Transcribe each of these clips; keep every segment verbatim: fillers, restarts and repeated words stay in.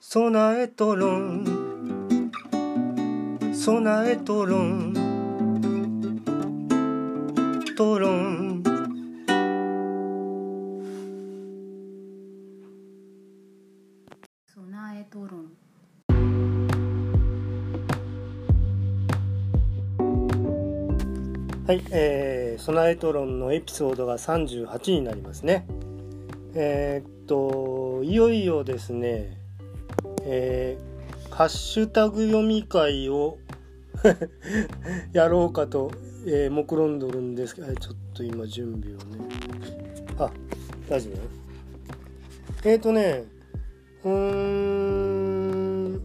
ソナエトロンソナエトロントロン。ソナエトロン。はい、えー、ソナエトロンのエピソードがさんじゅうはちになりますね。えー、っといよいよですね。えー、ハッシュタグ読み会をやろうかと、えー、目論んどるんですけど、ちょっと今準備をね、あ、大丈夫だよ。えーとね、うーん、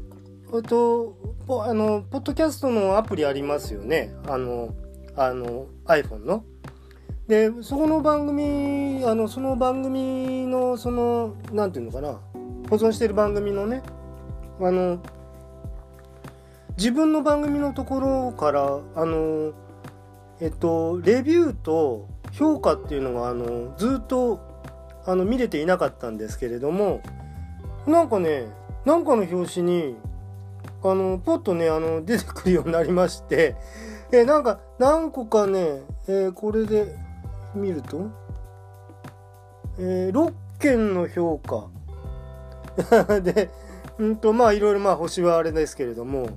あとポあのポッドキャストのアプリありますよね。あのあの iPhone の。で、そこの番組あのその番組のそのなんていうのかな、保存してる番組のね。あの自分の番組のところからあのえっとレビューと評価っていうのがあのずっとあの見れていなかったんですけれども、なんかね、なんかの表紙にあのポッとねあの出てくるようになりまして、えなんか何個かね、えー、これで見ると、えー、ろっけんの評価で、うんとまあいろいろまあ星はあれですけれども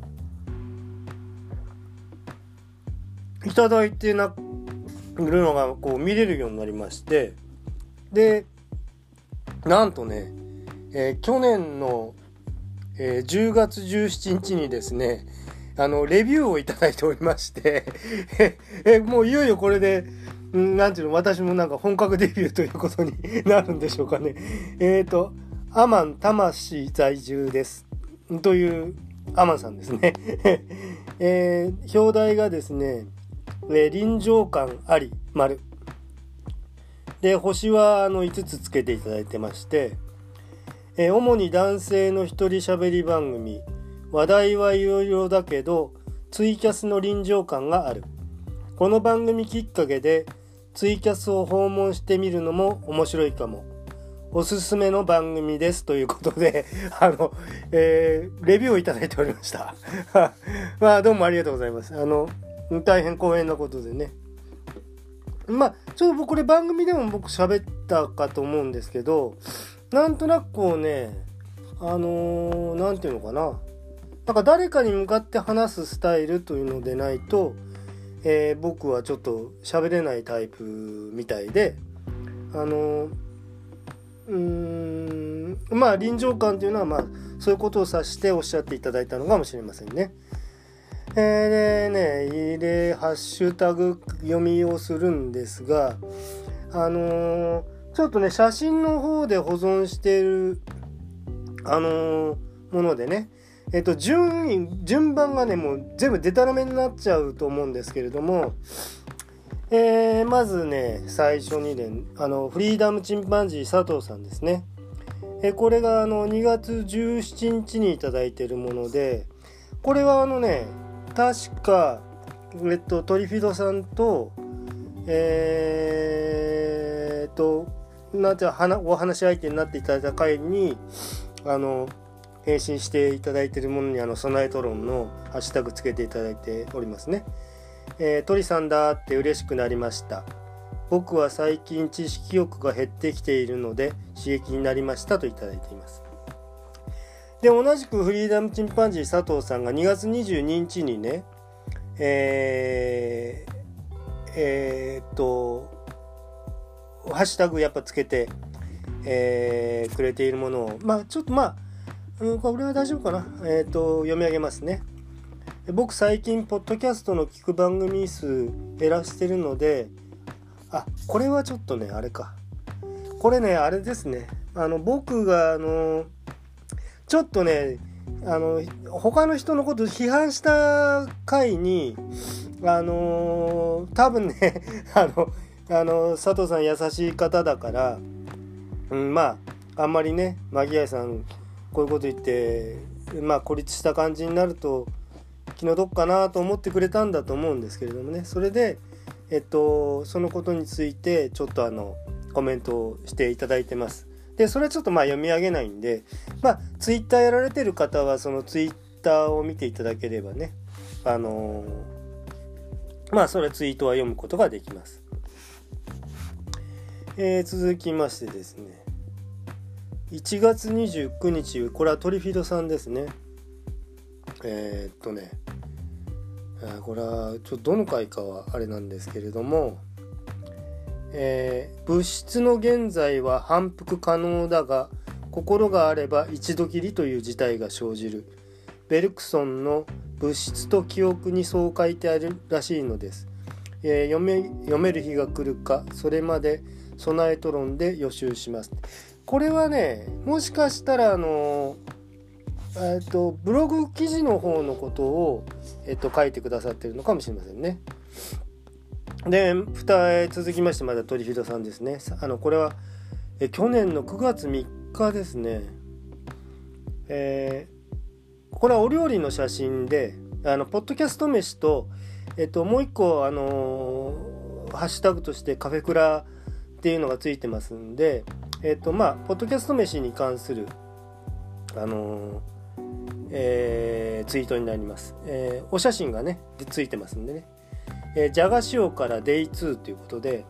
いただいてなるのがこう見れるようになりまして、でなんとね、えー、去年の、えー、じゅうがつじゅうしちにちにですねあのレビューをいただいておりましてえもういよいよこれでなんていうの、私もなんか本格デビューということになるんでしょうかね。えっとアマン魂在住ですというアマンさんですね、えー、表題がですね、えー、臨場感あり丸で星はあのいつつつけていただいてまして、えー、主に男性の一人しゃべり番組、話題はいろいろだけどツイキャスの臨場感がある。この番組きっかけでツイキャスを訪問してみるのも面白いかも。おすすめの番組ですということであの、えー、レビューをいただいておりましたまあどうもありがとうございます。あの大変光栄なことでね、まあちょっと僕これ番組でも僕喋ったかと思うんですけど、なんとなくこうねあのー、なんていうのかな、なんか誰かに向かって話すスタイルというのでないと、えー、僕はちょっと喋れないタイプみたいで、あのーうーんまあ臨場感というのはまあそういうことを指しておっしゃっていただいたのかもしれませんね。えー、でね、でハッシュタグ読みをするんですが、あのー、ちょっとね写真の方で保存しているあのー、ものでね、えっと順位順番がねもう全部デタラメになっちゃうと思うんですけれども。えー、まずね最初にねあのフリーダムチンパンジー佐藤さんですね、えこれがあのにがつじゅうしちにちにいただいているもので、これはあのね確か、えっと、トリフィドさんとえー、っとなんてお話し相手になっていただいた回にあの返信していただいているものにあのソナエトロンのハッシュタグつけていただいておりますね。えー、鳥さんだって嬉しくなりました。僕は最近知識欲が減ってきているので刺激になりましたといただいています。で同じくフリーダムチンパンジー佐藤さんがにがつにじゅうににちにねえー、えー、っとハッシュタグやっぱつけて、えー、くれているものをまあちょっとまあ、うん、これは大丈夫かな、えー、っと読み上げますね。僕最近ポッドキャストの聞く番組数減らしてるので、あ、これはちょっとねあれか、これねあれですね、あの僕があのちょっとねあの他の人のこと批判した回にあの多分ねあのあの佐藤さん優しい方だから、うん、まああんまりねマギアイさんこういうこと言ってまあ孤立した感じになると気の毒かなと思ってくれたんだと思うんですけれどもね、それで、えっと、そのことについてちょっとあのコメントをしていただいてます。でそれはちょっとまあ読み上げないんで、まあツイッターやられてる方はそのツイッターを見ていただければね、あのー、まあそれツイートは読むことができます。えー、続きましてですね、いちがつにじゅうくにち、これはトリフィドさんですね。えー、っとねこれはちょっとどの回かはあれなんですけれども、えー、物質の現在は反復可能だが心があれば一度きりという事態が生じる。ベルクソンの物質と記憶にそう書いてあるらしいのです。えー、読め、読める日が来るかそれまで備えとろんで予習します。これはね、もしかしたらあのーえっと、ブログ記事の方のことを、えっと、書いてくださってるのかもしれませんね。で、ふたつ続きまして、まだトリフィドさんですね。あのこれはえ去年のくがつみっかですね。えー、これはお料理の写真で、あのポッドキャスト飯と、えっと、もう一個、あのー、ハッシュタグとしてカフェクラっていうのがついてますんで、えっとまあ、ポッドキャスト飯に関する、あのーえー、ツイートになります。えー、お写真がねでついてますんでね、えー、じゃが塩からデイツーということで、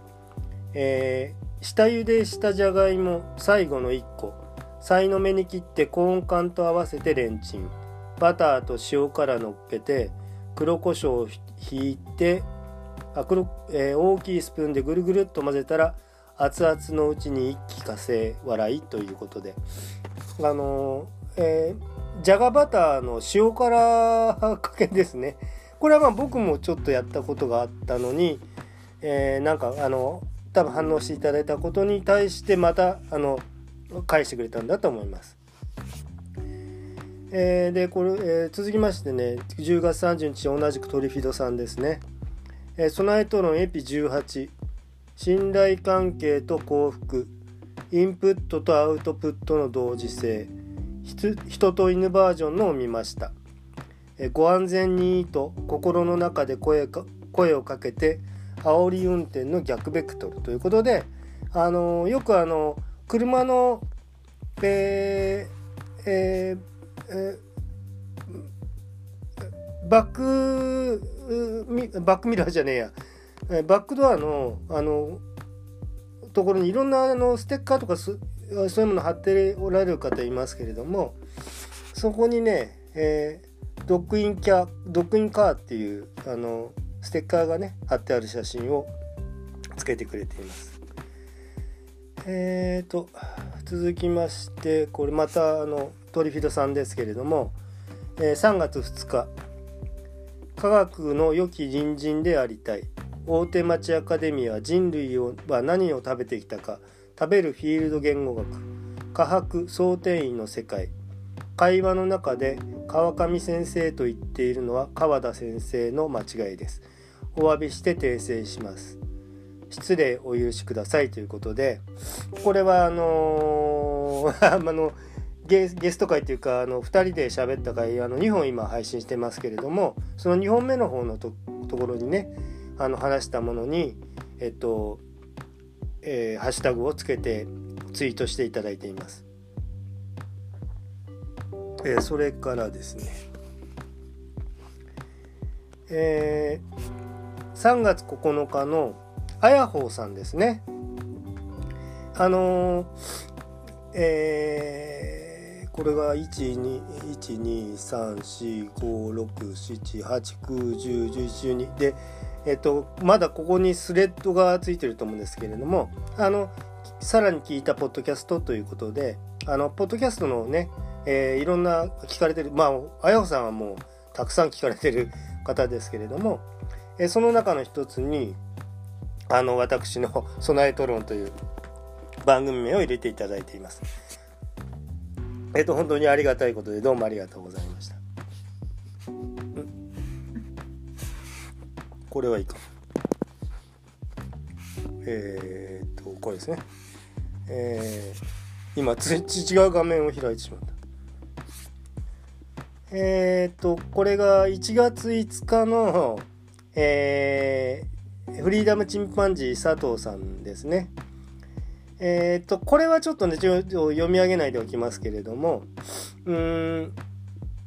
えー、下茹でしたじゃがいも最後のいっこさいの目に切ってコーン缶と合わせてレンチン、バターと塩からのっけて黒胡椒をひいてあ黒、えー、大きいスプーンでぐるぐるっと混ぜたら熱々のうちに一気かせ笑いということで、あのーえーじゃがバターの塩辛かけですね。これはまあ僕もちょっとやったことがあったのに、えー、なんかあの多分反応していただいたことに対してまたあの返してくれたんだと思います。えー、でこれ、えー、続きましてね、じゅうがつさんじゅうにち、同じくトリフィドさんですね。えー、備えと論エピじゅうはち、信頼関係と幸福、インプットとアウトプットの同時性、人と犬バージョンのを見ました。えご安全にいいと心の中で声か、声をかけて煽り運転の逆ベクトルということで、あのよくあの車の、えーえーえー、バックバックミラーじゃねえやバックドアのあのところにいろんなあのステッカーとかすそういうもの貼っておられる方いますけれども、そこにね、えー、ドッグインキャドッグインカーっていうあのステッカーがね貼ってある写真をつけてくれています。えーと続きまして、これまたあのトリフィドさんですけれども、えー、さんがつふつか、科学の良き隣人でありたい。大手町アカデミア、人類は何を食べてきたか、食べるフィールド言語学、科博想定員の世界、会話の中で川上先生と言っているのは川田先生の間違いです。お詫びして訂正します。失礼お許しくださいということで、これはあのー、あのゲスト会というかあのふたりで喋った会、あのにほん今配信してますけれども、そのにほんめの方の と, ところにねあの話したものにえっとえー、ハッシュタグをつけてツイートしていただいています。えー、それからですね、えー、さんがつここのかのあやほうさんですね。あのーえー、これがいちにいさんしごろくしちはちきゅうじゅうじゅういちじゅうにで、えっと、まだここにスレッドがついてると思うんですけれども、あのさらに聞いたポッドキャストということで、あのポッドキャストのね、えー、いろんな聞かれてる、まああやほさんはもうたくさん聞かれてる方ですけれども、えー、その中の一つにあの私の備えと論という番組名を入れていただいています。えっと本当にありがたいことで、どうもありがとうございました。これはいいか。えー、っとこれですね。えー、今つ違う画面を開いてしまった。えー、っとこれがいちがついつかの、えー、フリーダムチンパンジー佐藤さんですね。えっと、これはちょっとね、ちょっと読み上げないでおきますけれども、うーん、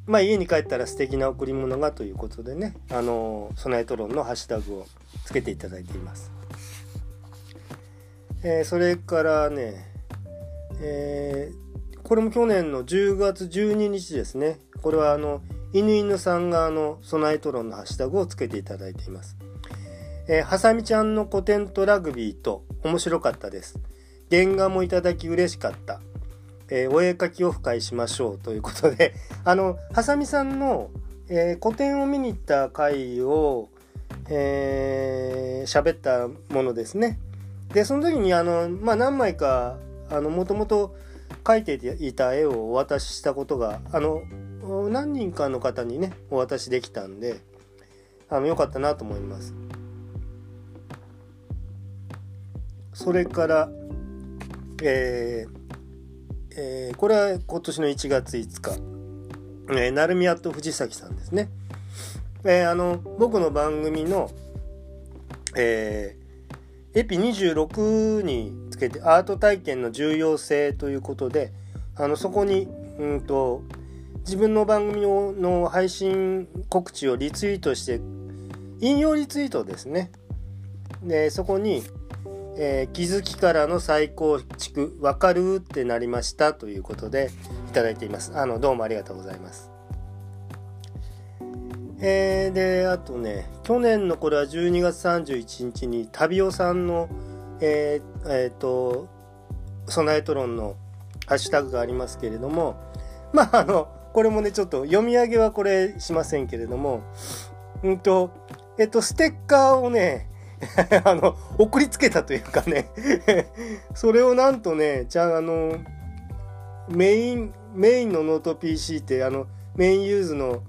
まあ、家に帰ったら素敵な贈り物がということでね、あの、備えトロンのハッシュタグをつけていただいています。えー、それからね、えー、これも去年のじゅうがつじゅうににちですね。これはあの、犬犬さんがあの、備えトロンのハッシュタグをつけていただいています。えー、はさみちゃんの古典とラグビーと面白かったです。原画もいただき嬉しかった、えー、お絵描きオフ会しましょうということであのはさみさんの、えー、個展を見に行った回を喋、えー、ったものですね。でその時にあの、まあ、何枚かもともと描いていた絵をお渡ししたことがあの何人かの方にねお渡しできたんであのよかったなと思います。それからえーえー、これは今年のいちがついつか、えー、なるみやと藤崎さんですね、えー、あの僕の番組の、えー、エピにじゅうろくにつけてアート体験の重要性ということであのそこにうんと自分の番組の配信告知をリツイートして引用リツイートですね。でそこにえー、気づきからの再構築わかるってなりましたということでいただいています。あのどうもありがとうございます、えー、であとね去年のこれはじゅうにがつさんじゅういちにちに旅おさんのえー、えー、と備えトロンのハッシュタグがありますけれどもまああのこれもねちょっと読み上げはこれしませんけれどもうんとえっ、ー、とステッカーをねあの送りつけたというかねそれをなんとねじゃああのメインメインのノート ピーシー ってあのメインユーズの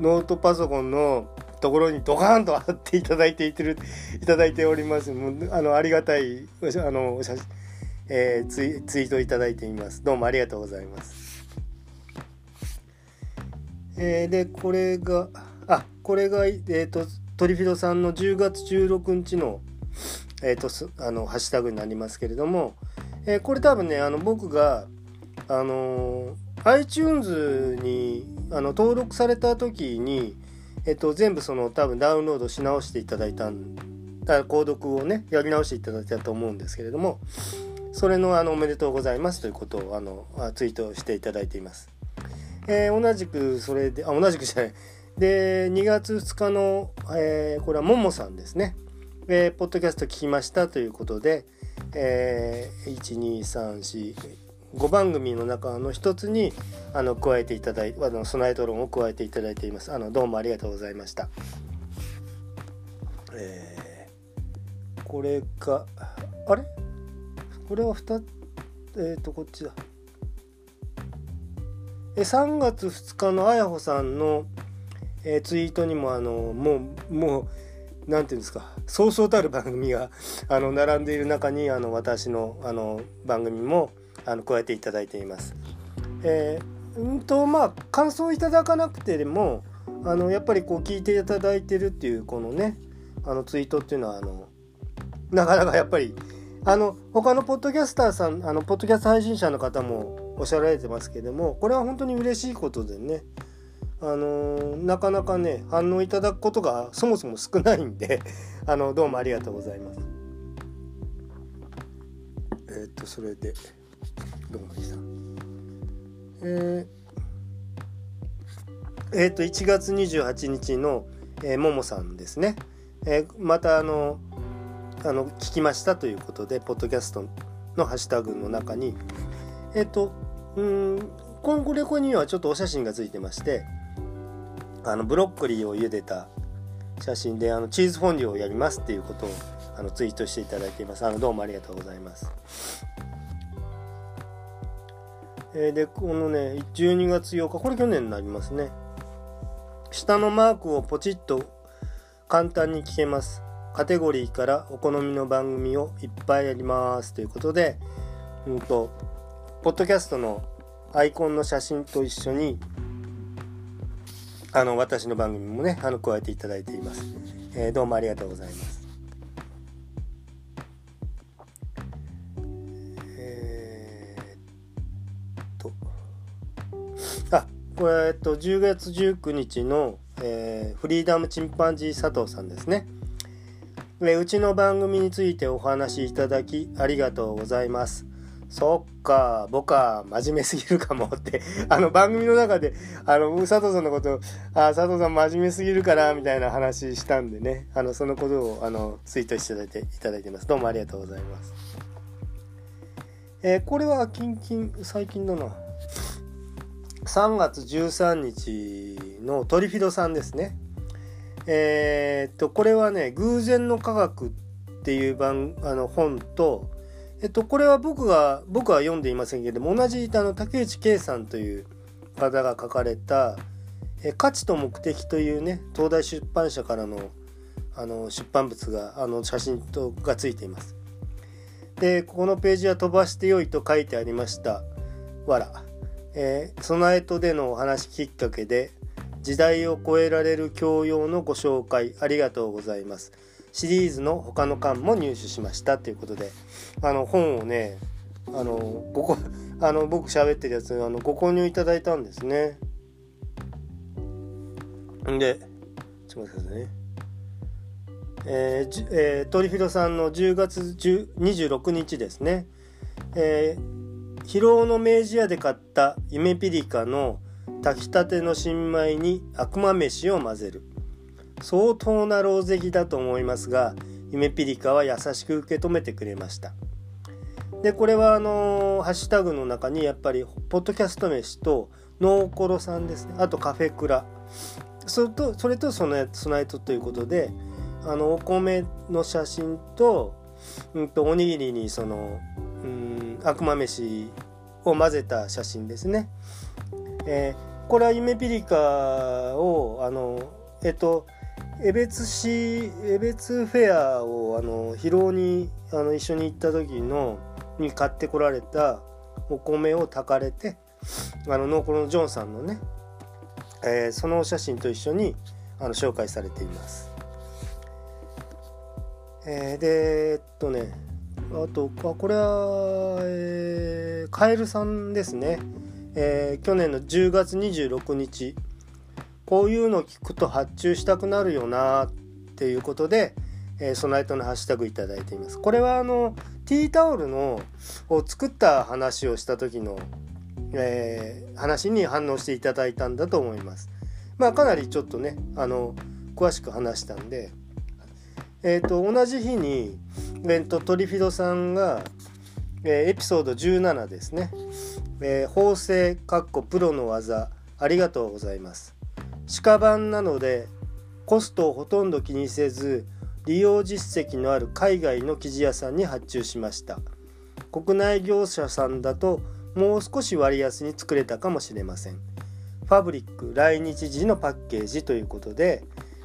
ノートパソコンのところにドカーンと貼っていただいていてるいただいております。もうあのありがたいあの写真、えー、ツイ、ツイートいただいています。どうもありがとうございます。えー、でこれがあこれがえっ、ー、とトリフィドさんのじゅうがつじゅうろくにちの、えー、とあのハッシュタグになりますけれども、えー、これ多分ねあの僕が、あのー、iTunes にあの登録された時に、えー、と全部その多分ダウンロードし直していただいた購読をねやり直していただいたと思うんですけれどもそれの、あのおめでとうございますということをあのツイートしていただいています、えー、同じくそれであ同じくじゃないでにがつふつかの、えー、これはももさんですね、えー、ポッドキャスト聞きましたということで、えー、いち、に、さん、よん、ごばんぐみの中の一つにあの加えていただいあの備えトロンを加えていただいています。あのどうもありがとうございました、えー、これかあれこれはふたつえっとこっちだえさんがつふつかのあやほさんのえー、ツイートにもあのもうもうなんていうんですかそうそうたる番組があの並んでいる中にあの私のあの番組もあの加えていただいています。えー、うんとまあ感想いただかなくてもあのやっぱりこう聞いていただいてるっていうこのねあのツイートっていうのはあのなかなかやっぱりあの他のポッドキャスターさんあのポッドキャスト配信者の方もおっしゃられてますけどもこれは本当に嬉しいことでね。あのー、なかなかね反応いただくことがそもそも少ないんであのどうもありがとうございます。えー、っとそれでどうもさんえー、えー、っといちがつにじゅうはちにちの、えー、ももさんですね、えー、またあのあの聞きましたということでポッドキャストのハッシュタグの中にえー、っとうーんこのレコにはちょっとお写真がついてましてあのブロッコリーを茹でた写真であのチーズフォンデュをやりますっていうことをあのツイートしていただいています。あのどうもありがとうございます、えー、でこのねじゅうにがつようかこれ去年になりますね。下のマークをポチッと簡単に聞けますカテゴリーからお好みの番組をいっぱいやりますということで、うんとポッドキャストのアイコンの写真と一緒にあの私の番組もねあの加えていただいています、えー、どうもありがとうございます、これ、えっと、じゅうがつじゅうくにちの、えー、フリーダムチンパンジー佐藤さんですね。で、うちの番組についてお話しいただきありがとうございます。そっか、僕は真面目すぎるかもってあの番組の中であの佐藤さんのことあ佐藤さん真面目すぎるからみたいな話したんでね、あのそのことをあのツイートしていただいていただいてます。どうもありがとうございます。えー、これは近々最近だな、さんがつじゅうさんにちのトリフィドさんですね。えー、っとこれはね、偶然の科学っていう番あの本と、えっと、これは僕が、僕は読んでいませんけれども、同じあの竹内圭さんという方が書かれた、え価値と目的というね、東大出版社からの、あの出版物が、あの写真とがついています。で、ここのページは飛ばしてよいと書いてありました。わら。えー、ソナエトでのお話きっかけで、時代を超えられる教養のご紹介ありがとうございます。シリーズの他の巻も入手しましたということで、あの本をね、あのごこあの僕喋ってるやつあのご購入いただいたんですね。んで、ちょっと待ってくださいね。えーえー、トリフィロさんのじゅうがつにじゅうろくにちですね。えー、広尾の明治屋で買った夢ピリカの炊きたての新米に悪魔飯を混ぜる。相当な狼藉だと思いますが、夢ピリカは優しく受け止めてくれました。で、これはあのハッシュタグの中にやっぱりポッドキャスト飯とノーコロさんですね、あとカフェクラ、それとそれとその備えとということで、あのお米の写真と、うんとおにぎりにそのうん悪魔飯を混ぜた写真ですね。えー、これは夢ピリカをあのえっと江別市江別フェアをあの広尾にあの一緒に行った時のに買ってこられたお米を炊かれて、あのノーコロのジョンさんのね、えー、その写真と一緒にあの紹介されています。えー、でえっとねあとあこれは、えー、カエルさんですね。えー、去年のじゅうがつにじゅうろくにち、こういうの聞くと発注したくなるよなっていうことで、えー、その後のハッシュタグいただいています。これはあのティータオルのを作った話をした時の、えー、話に反応していただいたんだと思います。まあかなりちょっとねあの詳しく話したんで、えー、と同じ日に、えー、とトリフィドさんが、えー、エピソードじゅうななですね、えー、縫製プロの技ありがとうございます。鹿版なのでコストをほとんど気にせず、利用実績のある海外の生地屋さんに発注しました。国内業者さんだともう少し割安に作れたかもしれません。ファブリック来日時のパッケージということで、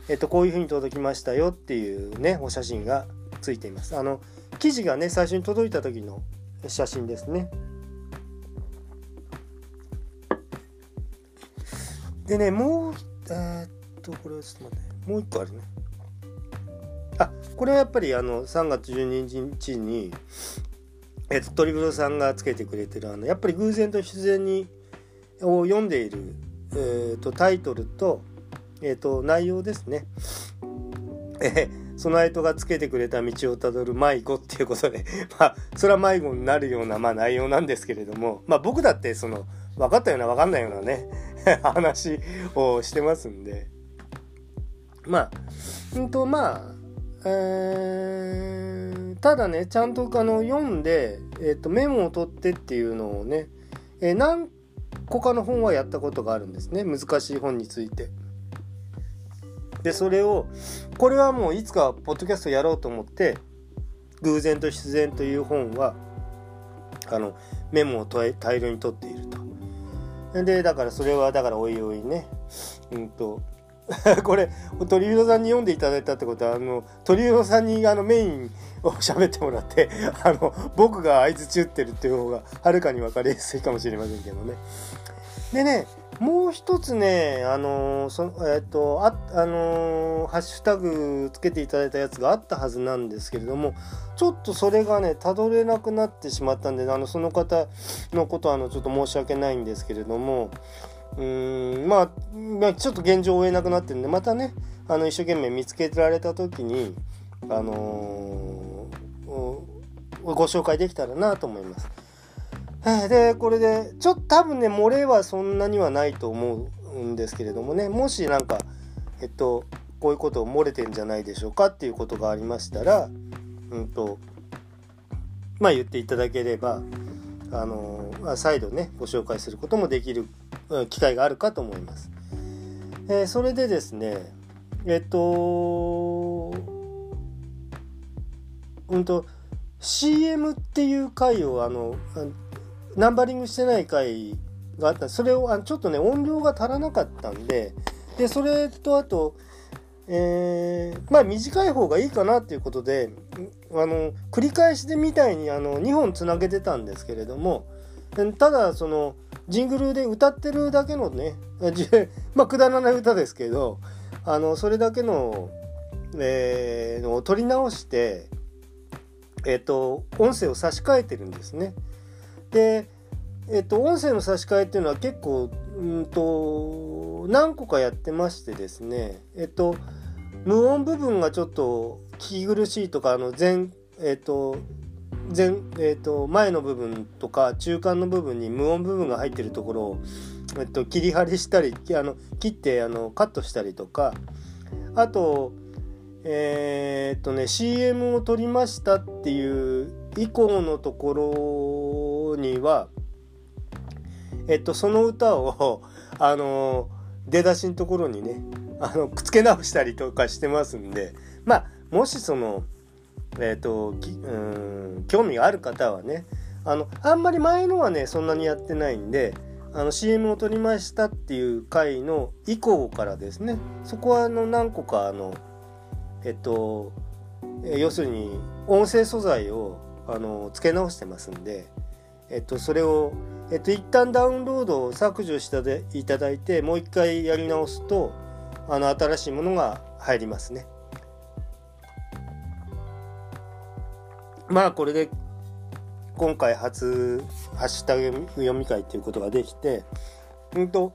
えっと、こういうふうに届きましたよっていうねお写真がついています。あの生地がね最初に届いた時の写真ですね。でね、もうえー、っとこれはちょっと待って、もう一個あるね。あ、これはやっぱりあのさんがつじゅうににちにえっとトリブロさんがつけてくれてるあのやっぱり偶然と必然にを読んでいる、えー、っとタイトルとえー、っと内容ですね。えー、そのエトがつけてくれた道をたどる迷子っていうことでまあそれは迷子になるようなまあ内容なんですけれども、まあ僕だってその分かったような分かんないようなね話をしてますんで、まあんとまあ、えー、ただねちゃんとあの読んで、えー、とメモを取ってっていうのをね、えー、何個かの本はやったことがあるんですね。難しい本についてで、それをこれはもういつかポッドキャストやろうと思って偶然と必然という本はあのメモを大量に取っていると。でだからそれはだからおいおいね、うんとこれ鳥居さんに読んでいただいたってことはあの鳥居さんにあのメインを喋ってもらってあの僕が相槌打ってるっていう方がはるかに分かりやすいかもしれませんけどね。でねもう一つねあのそえっとああのハッシュタグつけていただいたやつがあったはずなんですけれども、ちょっとそれがねたどれなくなってしまったんで、あのその方のことはあのちょっと申し訳ないんですけれども、うーん、まあ、まあちょっと現状を追えなくなってるんで、またねあの一生懸命見つけられた時にあのー、ご紹介できたらなと思います。でこれでちょっと多分ね漏れはそんなにはないと思うんですけれどもね、もしなんかえっとこういうことを漏れてんじゃないでしょうかっていうことがありましたら、うんとまあ言っていただければあの再度ねご紹介することもできる機会があるかと思います。えー、それでですねえっとうんとシーエム っていう回をあのナンバリングしてない回があった。それをあのちょっとね音量が足らなかったんで、でそれとあと、えー、まあ短い方がいいかなっていうことであの繰り返しでみたいにあのにほんつなげてたんですけれども、ただそのジングルで歌ってるだけのねまあくだらない歌ですけどあのそれだけの、えー、のを取り直して。えっと、音声を差し替えてるんですね。で、えっと、音声の差し替えっていうのは結構、うんと、何個かやってましてですね、えっと、無音部分がちょっと聞き苦しいとか、あの前、えっと、前、えっと、前の部分とか中間の部分に無音部分が入ってるところを、えっと、切り張りしたり、あの切ってあのカットしたりとか、あと、えーっとね、シーエム を撮りましたっていう以降のところには、えっと、その歌をあの出だしのところにねあのくっつけ直したりとかしてますんで、まあもしその、えーっと、うーん、興味がある方はね あの、あんまり前のはねそんなにやってないんで、あの シーエム を撮りましたっていう回の以降からですね、そこはあの何個かあのえっと、要するに音声素材をあの付け直してますんで、えっと、それを、えっと、一旦ダウンロードを削除してでいただいて、もう一回やり直すとあの新しいものが入りますね。まあこれで今回初ハッシュタグ読み会っていうことができて、うんと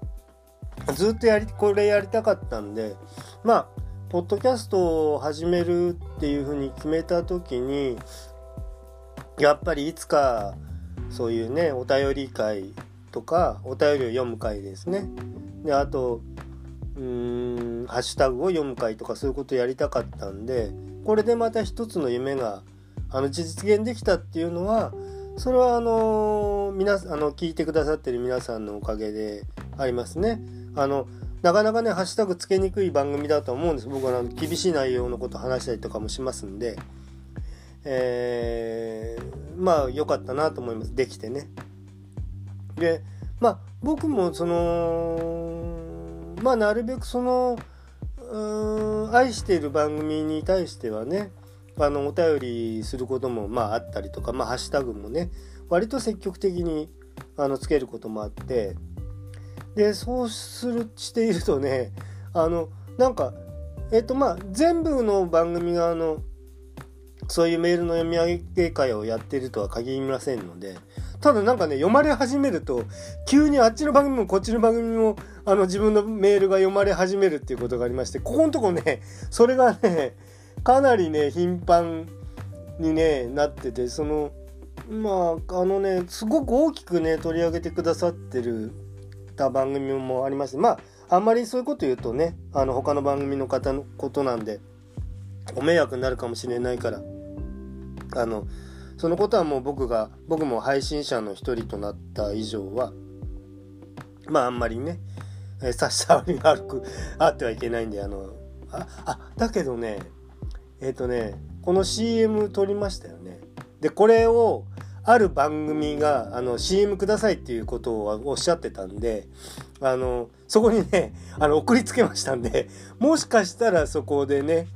ずっとやりこれやりたかったんで、まあポッドキャストを始めるっていうふうに決めた時に、やっぱりいつかそういうねお便り会とかお便りを読む会ですね、であとうーんハッシュタグを読む会とかそういうことをやりたかったんで、これでまた一つの夢があの実現できたっていうのは、それはあの皆あの聞いてくださってる皆さんのおかげでありますね。あのなかなかねハッシュタグつけにくい番組だと思うんです。僕は厳しい内容のこと話したりとかもしますんで、えー、まあ良かったなと思います、できてね。でまあ僕もそのまあなるべくそのうーん愛している番組に対してはねあのお便りすることもまああったりとか、まあハッシュタグもね割と積極的にあのつけることもあって、でそうするしているとねあのなんかえっとまあ全部の番組があのそういうメールの読み上げ会をやっているとは限りませんので、ただなんかね読まれ始めると急にあっちの番組もこっちの番組もあの自分のメールが読まれ始めるっていうことがありまして、ここのとこねそれがねかなりね頻繁にねなってて、そのまああのねすごく大きくね取り上げてくださってる番組もありまして、まああんまりそういうこと言うとねあの他の番組の方のことなんでご迷惑になるかもしれないから、あのそのことはもう僕が僕も配信者の一人となった以上はまああんまりね差し障りが悪くあってはいけないんで、あのああだけどねえっとねこの シーエム 撮りましたよね。でこれをある番組があの シーエム くださいっていうことをおっしゃってたんで、あのそこにねあの送りつけましたんで、もしかしたらそこでね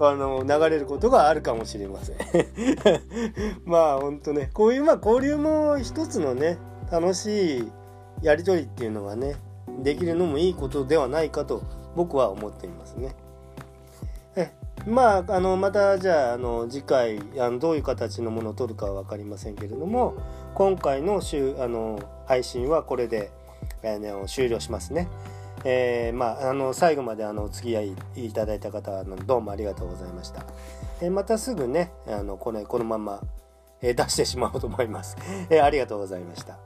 あの流れることがあるかもしれませんまあほんとねこういう、まあ、交流も一つのね楽しいやり取りっていうのがねできるのもいいことではないかと僕は思っていますね。まあ、あのまたじゃあ、 あの次回あのどういう形のものを撮るかは分かりませんけれども、今回の週あの配信はこれで、あの終了しますね。えーまあ、あの最後まであのお付き合いいただいた方はどうもありがとうございました。えー、またすぐねあの こ, のこのまま、えー、出してしまおうと思います。えー、ありがとうございました。